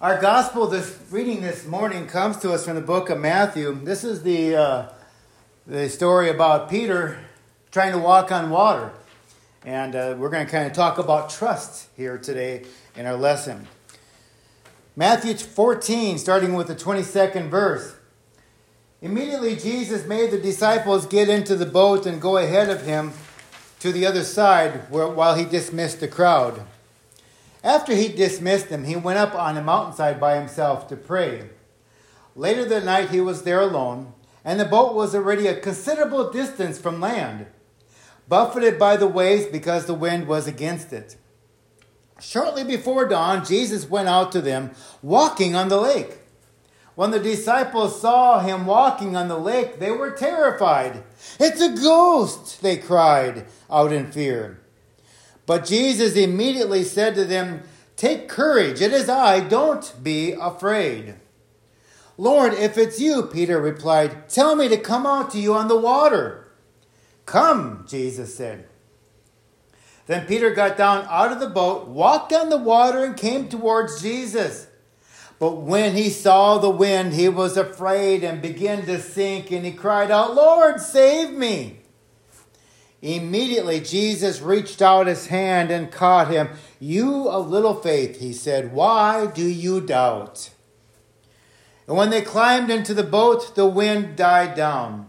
Our gospel reading this morning comes to us from the book of Matthew. This is the story about Peter trying to walk on water. And we're going to kind of talk about trust here today in our lesson. Matthew 14, starting with the 22nd verse. Immediately Jesus made the disciples get into the boat and go ahead of him to the other side while he dismissed the crowd. After he dismissed them, he went up on a mountainside by himself to pray. Later that night, he was there alone, and the boat was already a considerable distance from land, buffeted by the waves because the wind was against it. Shortly before dawn, Jesus went out to them, walking on the lake. When the disciples saw him walking on the lake, they were terrified. "It's a ghost!" they cried out in fear. But Jesus immediately said to them, "Take courage, it is I, don't be afraid." "Lord, if it's you," Peter replied, "tell me to come out to you on the water." "Come," Jesus said. Then Peter got down out of the boat, walked on the water, and came towards Jesus. But when he saw the wind, he was afraid and began to sink, and he cried out, "Lord, save me!" Immediately, Jesus reached out his hand and caught him. "You of little faith," he said, "why do you doubt?" And when they climbed into the boat, the wind died down.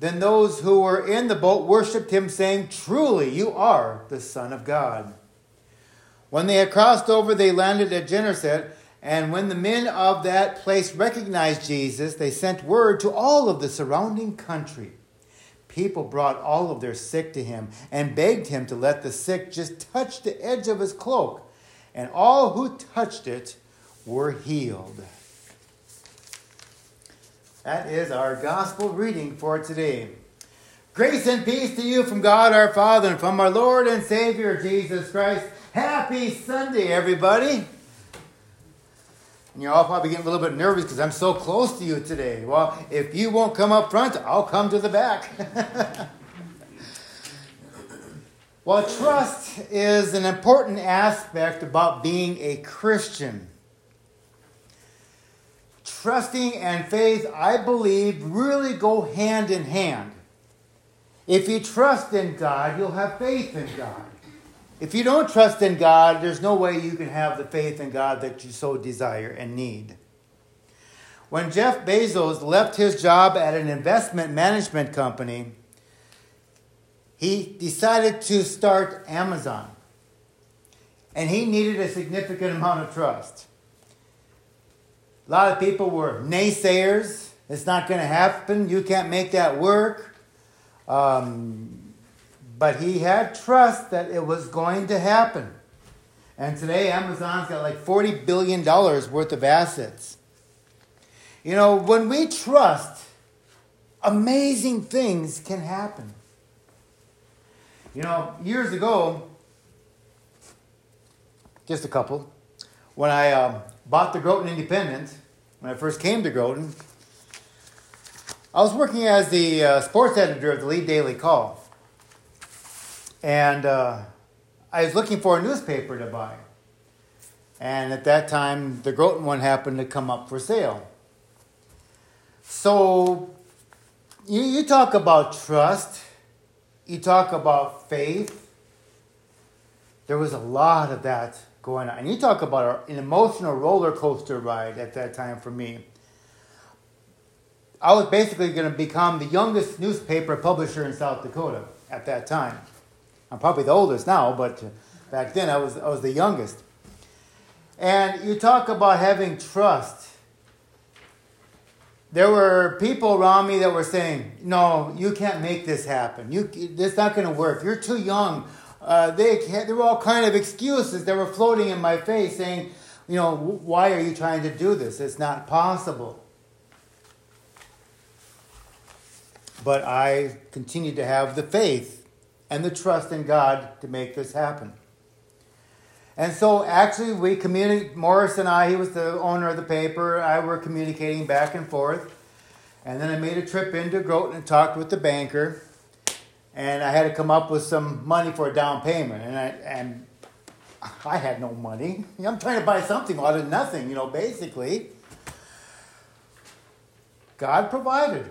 Then those who were in the boat worshipped him, saying, "Truly, you are the Son of God." When they had crossed over, they landed at Gennesaret. And when the men of that place recognized Jesus, they sent word to all of the surrounding country. People brought all of their sick to him and begged him to let the sick just touch the edge of his cloak. And all who touched it were healed. That is our gospel reading for today. Grace and peace to you from God our Father and from our Lord and Savior Jesus Christ. Happy Sunday, everybody. And you're all probably getting a little bit nervous because I'm so close to you today. Well, if you won't come up front, I'll come to the back. Well, trust is an important aspect about being a Christian. Trusting and faith, I believe, really go hand in hand. If you trust in God, you'll have faith in God. If you don't trust in God, there's no way you can have the faith in God that you so desire and need. When Jeff Bezos left his job at an investment management company, he decided to start Amazon. And he needed a significant amount of trust. A lot of people were naysayers. It's not going to happen. You can't make that work. But he had trust that it was going to happen. And today, Amazon's got like $40 billion worth of assets. You know, when we trust, amazing things can happen. You know, years ago, just a couple, when I bought the Groton Independent, when I first came to Groton, I was working as the sports editor of the Lee Daily Call. And I was looking for a newspaper to buy. And at that time, the Groton one happened to come up for sale. So you talk about trust. You talk about faith. There was a lot of that going on. And you talk about an emotional roller coaster ride at that time for me. I was basically going to become the youngest newspaper publisher in South Dakota at that time. I'm probably the oldest now, but back then I was the youngest. And you talk about having trust. There were people around me that were saying, "No, you can't make this happen. It's not going to work. You're too young." There were all kind of excuses that were floating in my face saying, "You know, why are you trying to do this? It's not possible." But I continued to have the faith and the trust in God to make this happen. And so actually we communicated, Morris and I, he was the owner of the paper, I were communicating back and forth. And then I made a trip into Groton and talked with the banker. And I had to come up with some money for a down payment. And I I had no money. I'm trying to buy something out of nothing, basically. God provided.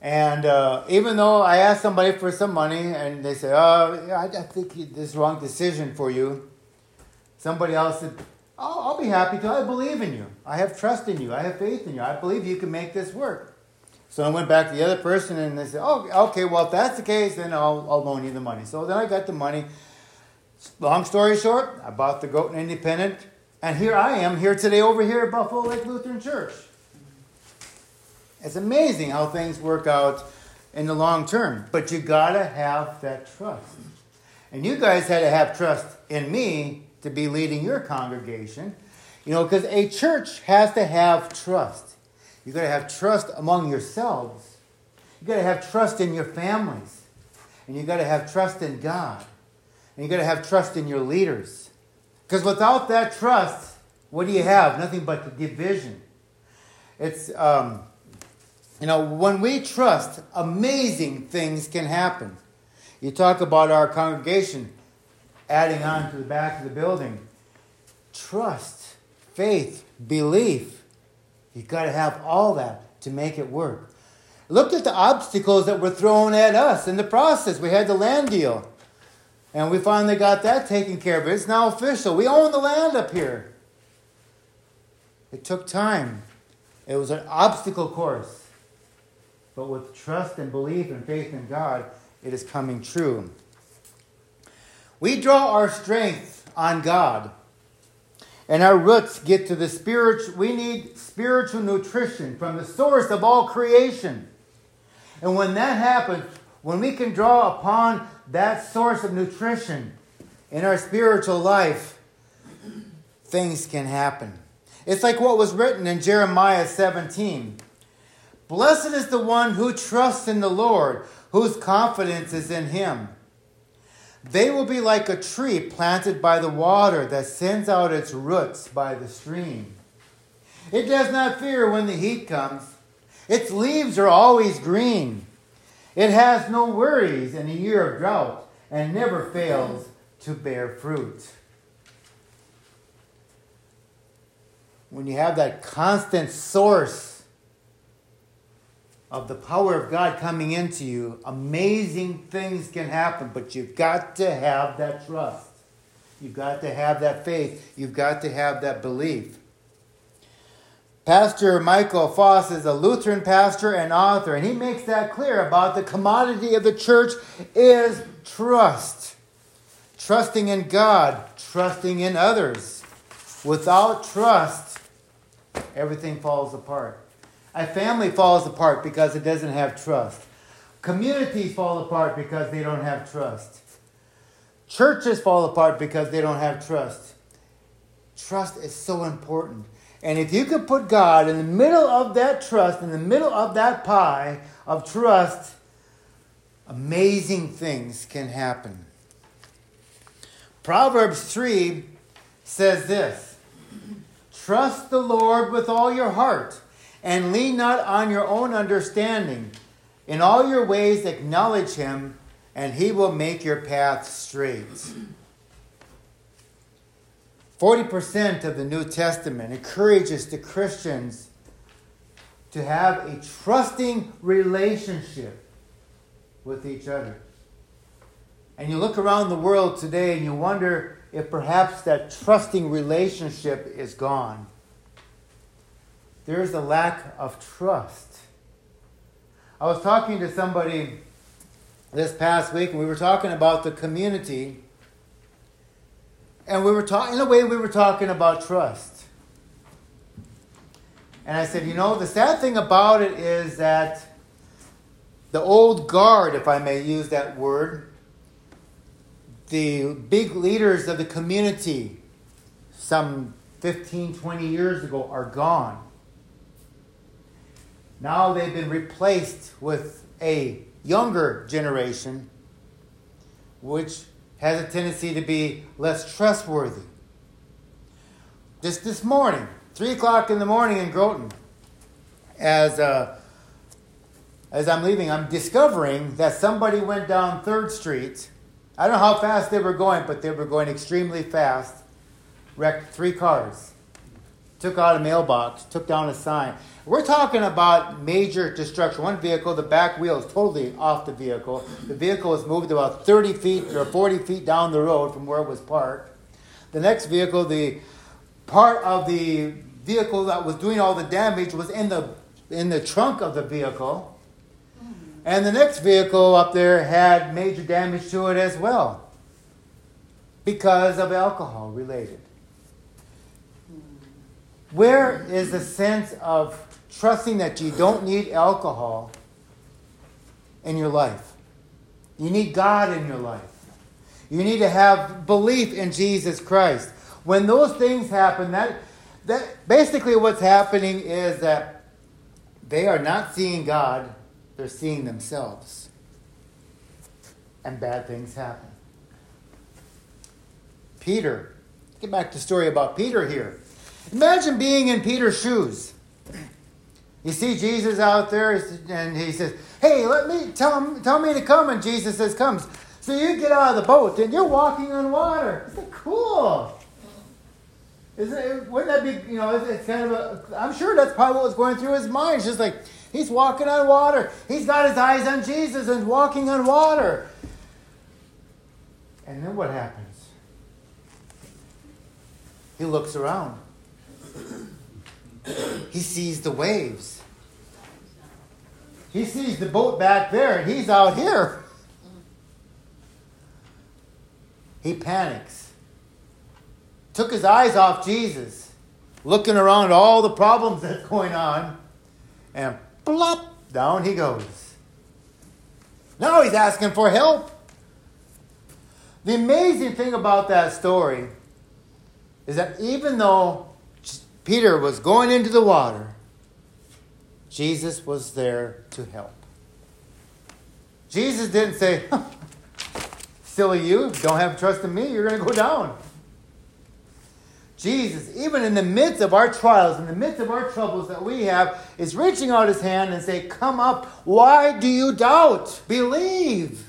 And even though I asked somebody for some money and they said, oh, I think this is the wrong decision for you. Somebody else said, oh, I'll be happy to. I believe in you. I have trust in you. I have faith in you. I believe you can make this work. So I went back to the other person and they said, oh, okay, well, if that's the case, then I'll loan you the money. So then I got the money. Long story short, I bought the Groton Independent. And here I am, here today over here at Buffalo Lake Lutheran Church. It's amazing how things work out in the long term. But you got to have that trust. And you guys had to have trust in me to be leading your congregation. Because a church has to have trust. You got to have trust among yourselves. You got to have trust in your families. And you got to have trust in God. And you got to have trust in your leaders. Because without that trust, what do you have? Nothing but the division. It's... when we trust, amazing things can happen. You talk about our congregation adding on to the back of the building. Trust, faith, belief. You've got to have all that to make it work. Look at the obstacles that were thrown at us in the process. We had the land deal. And we finally got that taken care of. It's now official. We own the land up here. It took time. It was an obstacle course. But with trust and belief and faith in God, it is coming true. We draw our strength on God, and our roots get to the spiritual. We need spiritual nutrition from the source of all creation. And when that happens, when we can draw upon that source of nutrition in our spiritual life, things can happen. It's like what was written in Jeremiah 17. Blessed is the one who trusts in the Lord, whose confidence is in him. They will be like a tree planted by the water that sends out its roots by the stream. It does not fear when the heat comes. Its leaves are always green. It has no worries in a year of drought and never fails to bear fruit. When you have that constant source of the power of God coming into you, amazing things can happen, but you've got to have that trust. You've got to have that faith. You've got to have that belief. Pastor Michael Foss is a Lutheran pastor and author, and he makes that clear about the commodity of the church is trust. Trusting in God, trusting in others. Without trust, everything falls apart. A family falls apart because it doesn't have trust. Communities fall apart because they don't have trust. Churches fall apart because they don't have trust. Trust is so important. And if you could put God in the middle of that trust, in the middle of that pie of trust, amazing things can happen. Proverbs 3 says this, trust the Lord with all your heart, and lean not on your own understanding. In all your ways acknowledge him, and he will make your path straight. 40% of the New Testament encourages the Christians to have a trusting relationship with each other. And you look around the world today and you wonder if perhaps that trusting relationship is gone. There is a lack of trust. I was talking to somebody this past week, and we were talking about the community. And we were talking about trust. And I said, the sad thing about it is that the old guard, if I may use that word, the big leaders of the community some 15, 20 years ago are gone. Now they've been replaced with a younger generation, which has a tendency to be less trustworthy. Just this morning, 3 o'clock in the morning in Groton, as I'm leaving, I'm discovering that somebody went down 3rd Street I don't know how fast they were going, but they were going extremely fast. Wrecked 3 cars. Took out a mailbox. Took down a sign. We're talking about major destruction. One vehicle, the back wheel is totally off the vehicle. The vehicle was moved about 30 feet or 40 feet down the road from where it was parked. The next vehicle, the part of the vehicle that was doing all the damage was in the trunk of the vehicle. And the next vehicle up there had major damage to it as well because of alcohol related. Where is the sense of trusting that you don't need alcohol in your life? You need God in your life. You need to have belief in Jesus Christ. When those things happen, that basically what's happening is that they are not seeing God. They're seeing themselves. And bad things happen. Peter. Get back to the story about Peter here. Imagine being in Peter's shoes. You see Jesus out there and he says, hey, tell me to come. And Jesus says, come. So you get out of the boat and you're walking on water. Isn't that cool? Wouldn't that be, it's kind of a, I'm sure that's probably what was going through his mind. It's just like, he's walking on water. He's got his eyes on Jesus and walking on water. And then what happens? He looks around. He sees the waves. He sees the boat back there, and he's out here. He panics. Took his eyes off Jesus, looking around at all the problems that's going on, and plop, down he goes. Now he's asking for help. The amazing thing about that story is that even though Peter was going into the water, Jesus was there to help. Jesus didn't say, silly you, don't have trust in me, you're going to go down. Jesus, even in the midst of our trials, in the midst of our troubles that we have, is reaching out his hand and say, come up. Why do you doubt? Believe.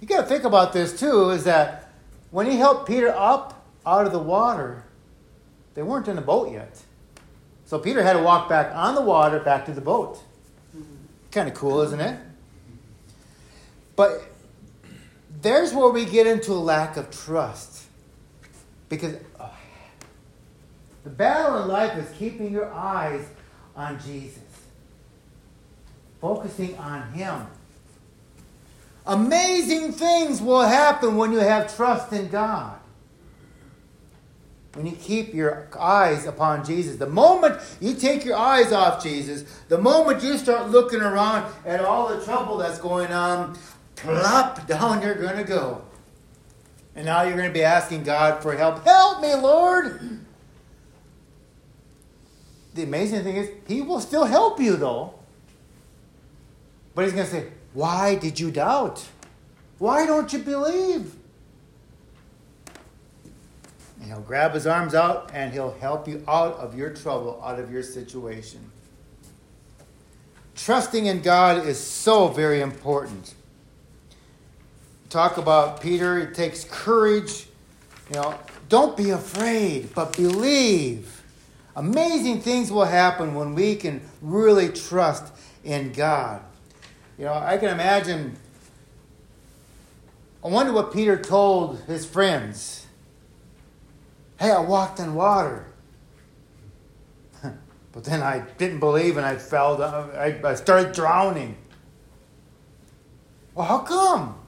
You got to think about this too, is that when he helped Peter up out of the water, they weren't in the boat yet. So Peter had to walk back on the water back to the boat. Kind of cool, isn't it? But there's where we get into a lack of trust. Because the battle in life is keeping your eyes on Jesus. Focusing on him. Amazing things will happen when you have trust in God. When you keep your eyes upon Jesus. The moment you take your eyes off Jesus, the moment you start looking around at all the trouble that's going on, plop, down you're going to go. And now you're going to be asking God for help. Help me, Lord! The amazing thing is, he will still help you, though. But he's going to say, why did you doubt? Why don't you believe? And he'll grab his arms out, and he'll help you out of your trouble, out of your situation. Trusting in God is so very important. Talk about Peter, it takes courage. Don't be afraid, but believe. Amazing things will happen when we can really trust in God. I can imagine, I wonder what Peter told his friends. Hey, I walked on water. But then I didn't believe and I fell down. I started drowning. Well, how come?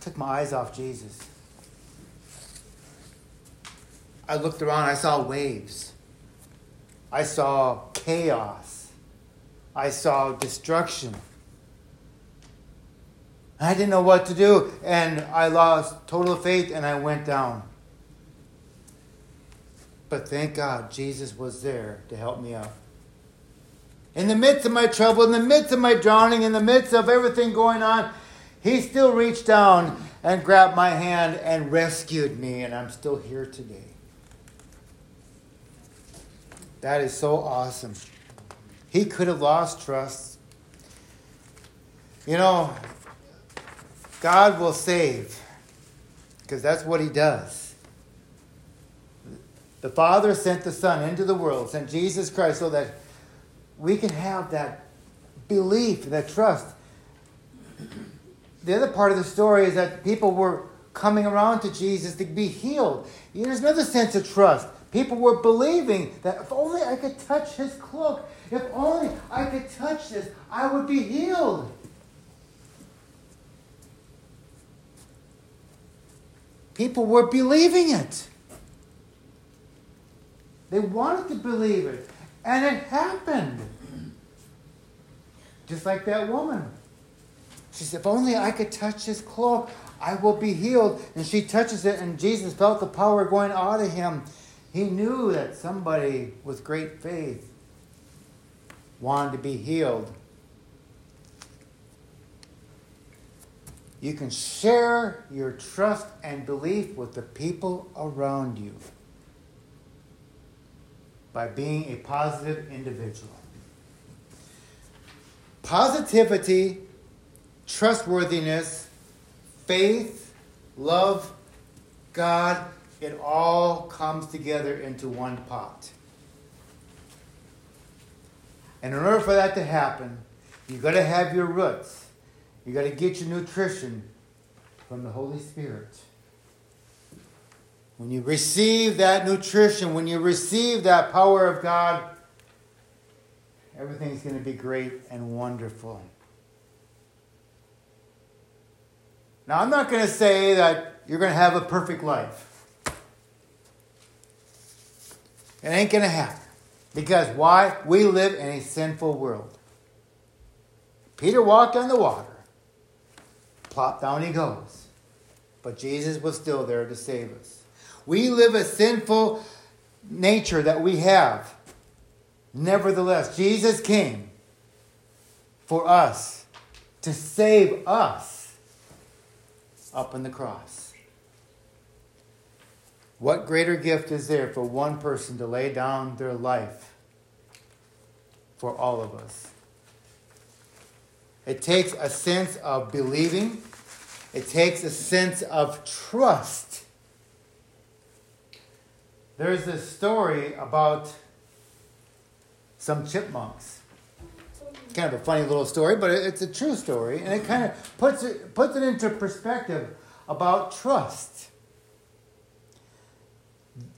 Took my eyes off Jesus. I looked around. I saw waves. I saw chaos. I saw destruction. I didn't know what to do, and I lost total faith, and I went down. But thank God, Jesus was there to help me out. In the midst of my trouble, in the midst of my drowning, in the midst of everything going on, he still reached down and grabbed my hand and rescued me, and I'm still here today. That is so awesome. He could have lost trust. You know, God will save, because that's what he does. The Father sent the Son into the world, sent Jesus Christ, so that we can have that belief, that trust. The other part of the story is that people were coming around to Jesus to be healed. There's another sense of trust. People were believing that if only I could touch his cloak, if only I could touch this, I would be healed. People were believing it. They wanted to believe it. And it happened. Just like that woman. She said, if only I could touch his cloak, I will be healed. And she touches it, and Jesus felt the power going out of him. He knew that somebody with great faith wanted to be healed. You can share your trust and belief with the people around you by being a positive individual. Positivity, trustworthiness, faith, love, God, it all comes together into one pot. And in order for that to happen, you've got to have your roots. You've got to get your nutrition from the Holy Spirit. When you receive that nutrition, when you receive that power of God, everything's going to be great and wonderful. Now, I'm not going to say that you're going to have a perfect life. It ain't going to happen. Because why? We live in a sinful world. Peter walked on the water. Plop down he goes. But Jesus was still there to save us. We live a sinful nature that we have. Nevertheless, Jesus came for us to save us. Up on the cross. What greater gift is there for one person to lay down their life for all of us? It takes a sense of believing. It takes a sense of trust. There's this story about some chipmunks. Kind of a funny little story, but it's a true story, and it kind of puts it into perspective about trust.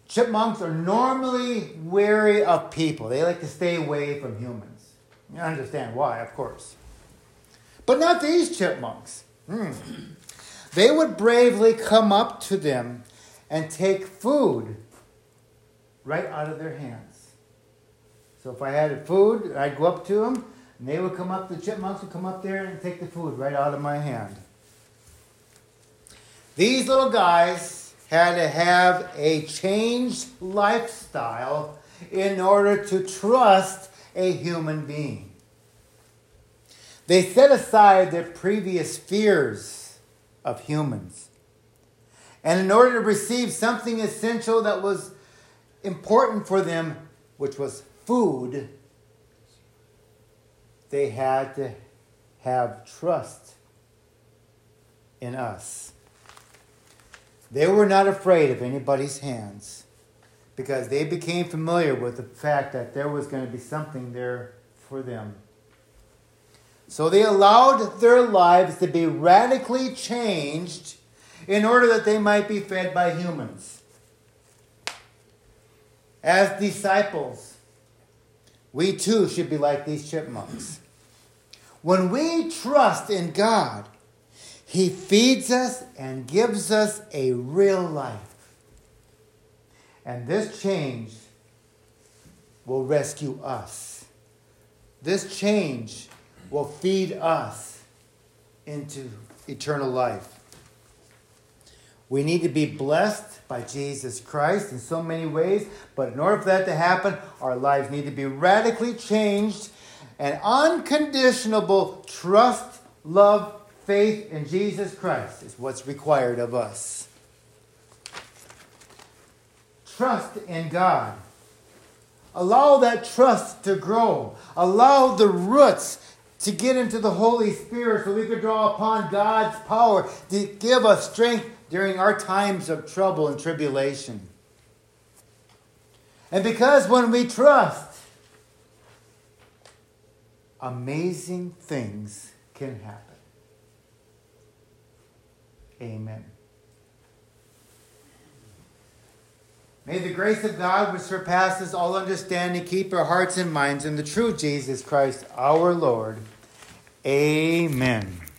Chipmunks are normally wary of people. They like to stay away from humans. You understand why, of course. But not these chipmunks. They would bravely come up to them and take food right out of their hands. So if I had food, I'd go up to them, and they would come up, the chipmunks would come up there and take the food right out of my hand. These little guys had to have a changed lifestyle in order to trust a human being. They set aside their previous fears of humans. And in order to receive something essential that was important for them, which was food, they had to have trust in us. They were not afraid of anybody's hands because they became familiar with the fact that there was going to be something there for them. So they allowed their lives to be radically changed in order that they might be fed by humans. As disciples, we too should be like these chipmunks. When we trust in God, he feeds us and gives us a real life. And this change will rescue us. This change will feed us into eternal life. We need to be blessed by Jesus Christ in so many ways, but in order for that to happen, our lives need to be radically changed, and unconditional trust, love, faith in Jesus Christ is what's required of us. Trust in God. Allow that trust to grow. Allow the roots to get into the Holy Spirit so we could draw upon God's power to give us strength during our times of trouble and tribulation. And because when we trust, amazing things can happen. Amen. May the grace of God, which surpasses all understanding, keep our hearts and minds in the true Jesus Christ, our Lord. Amen.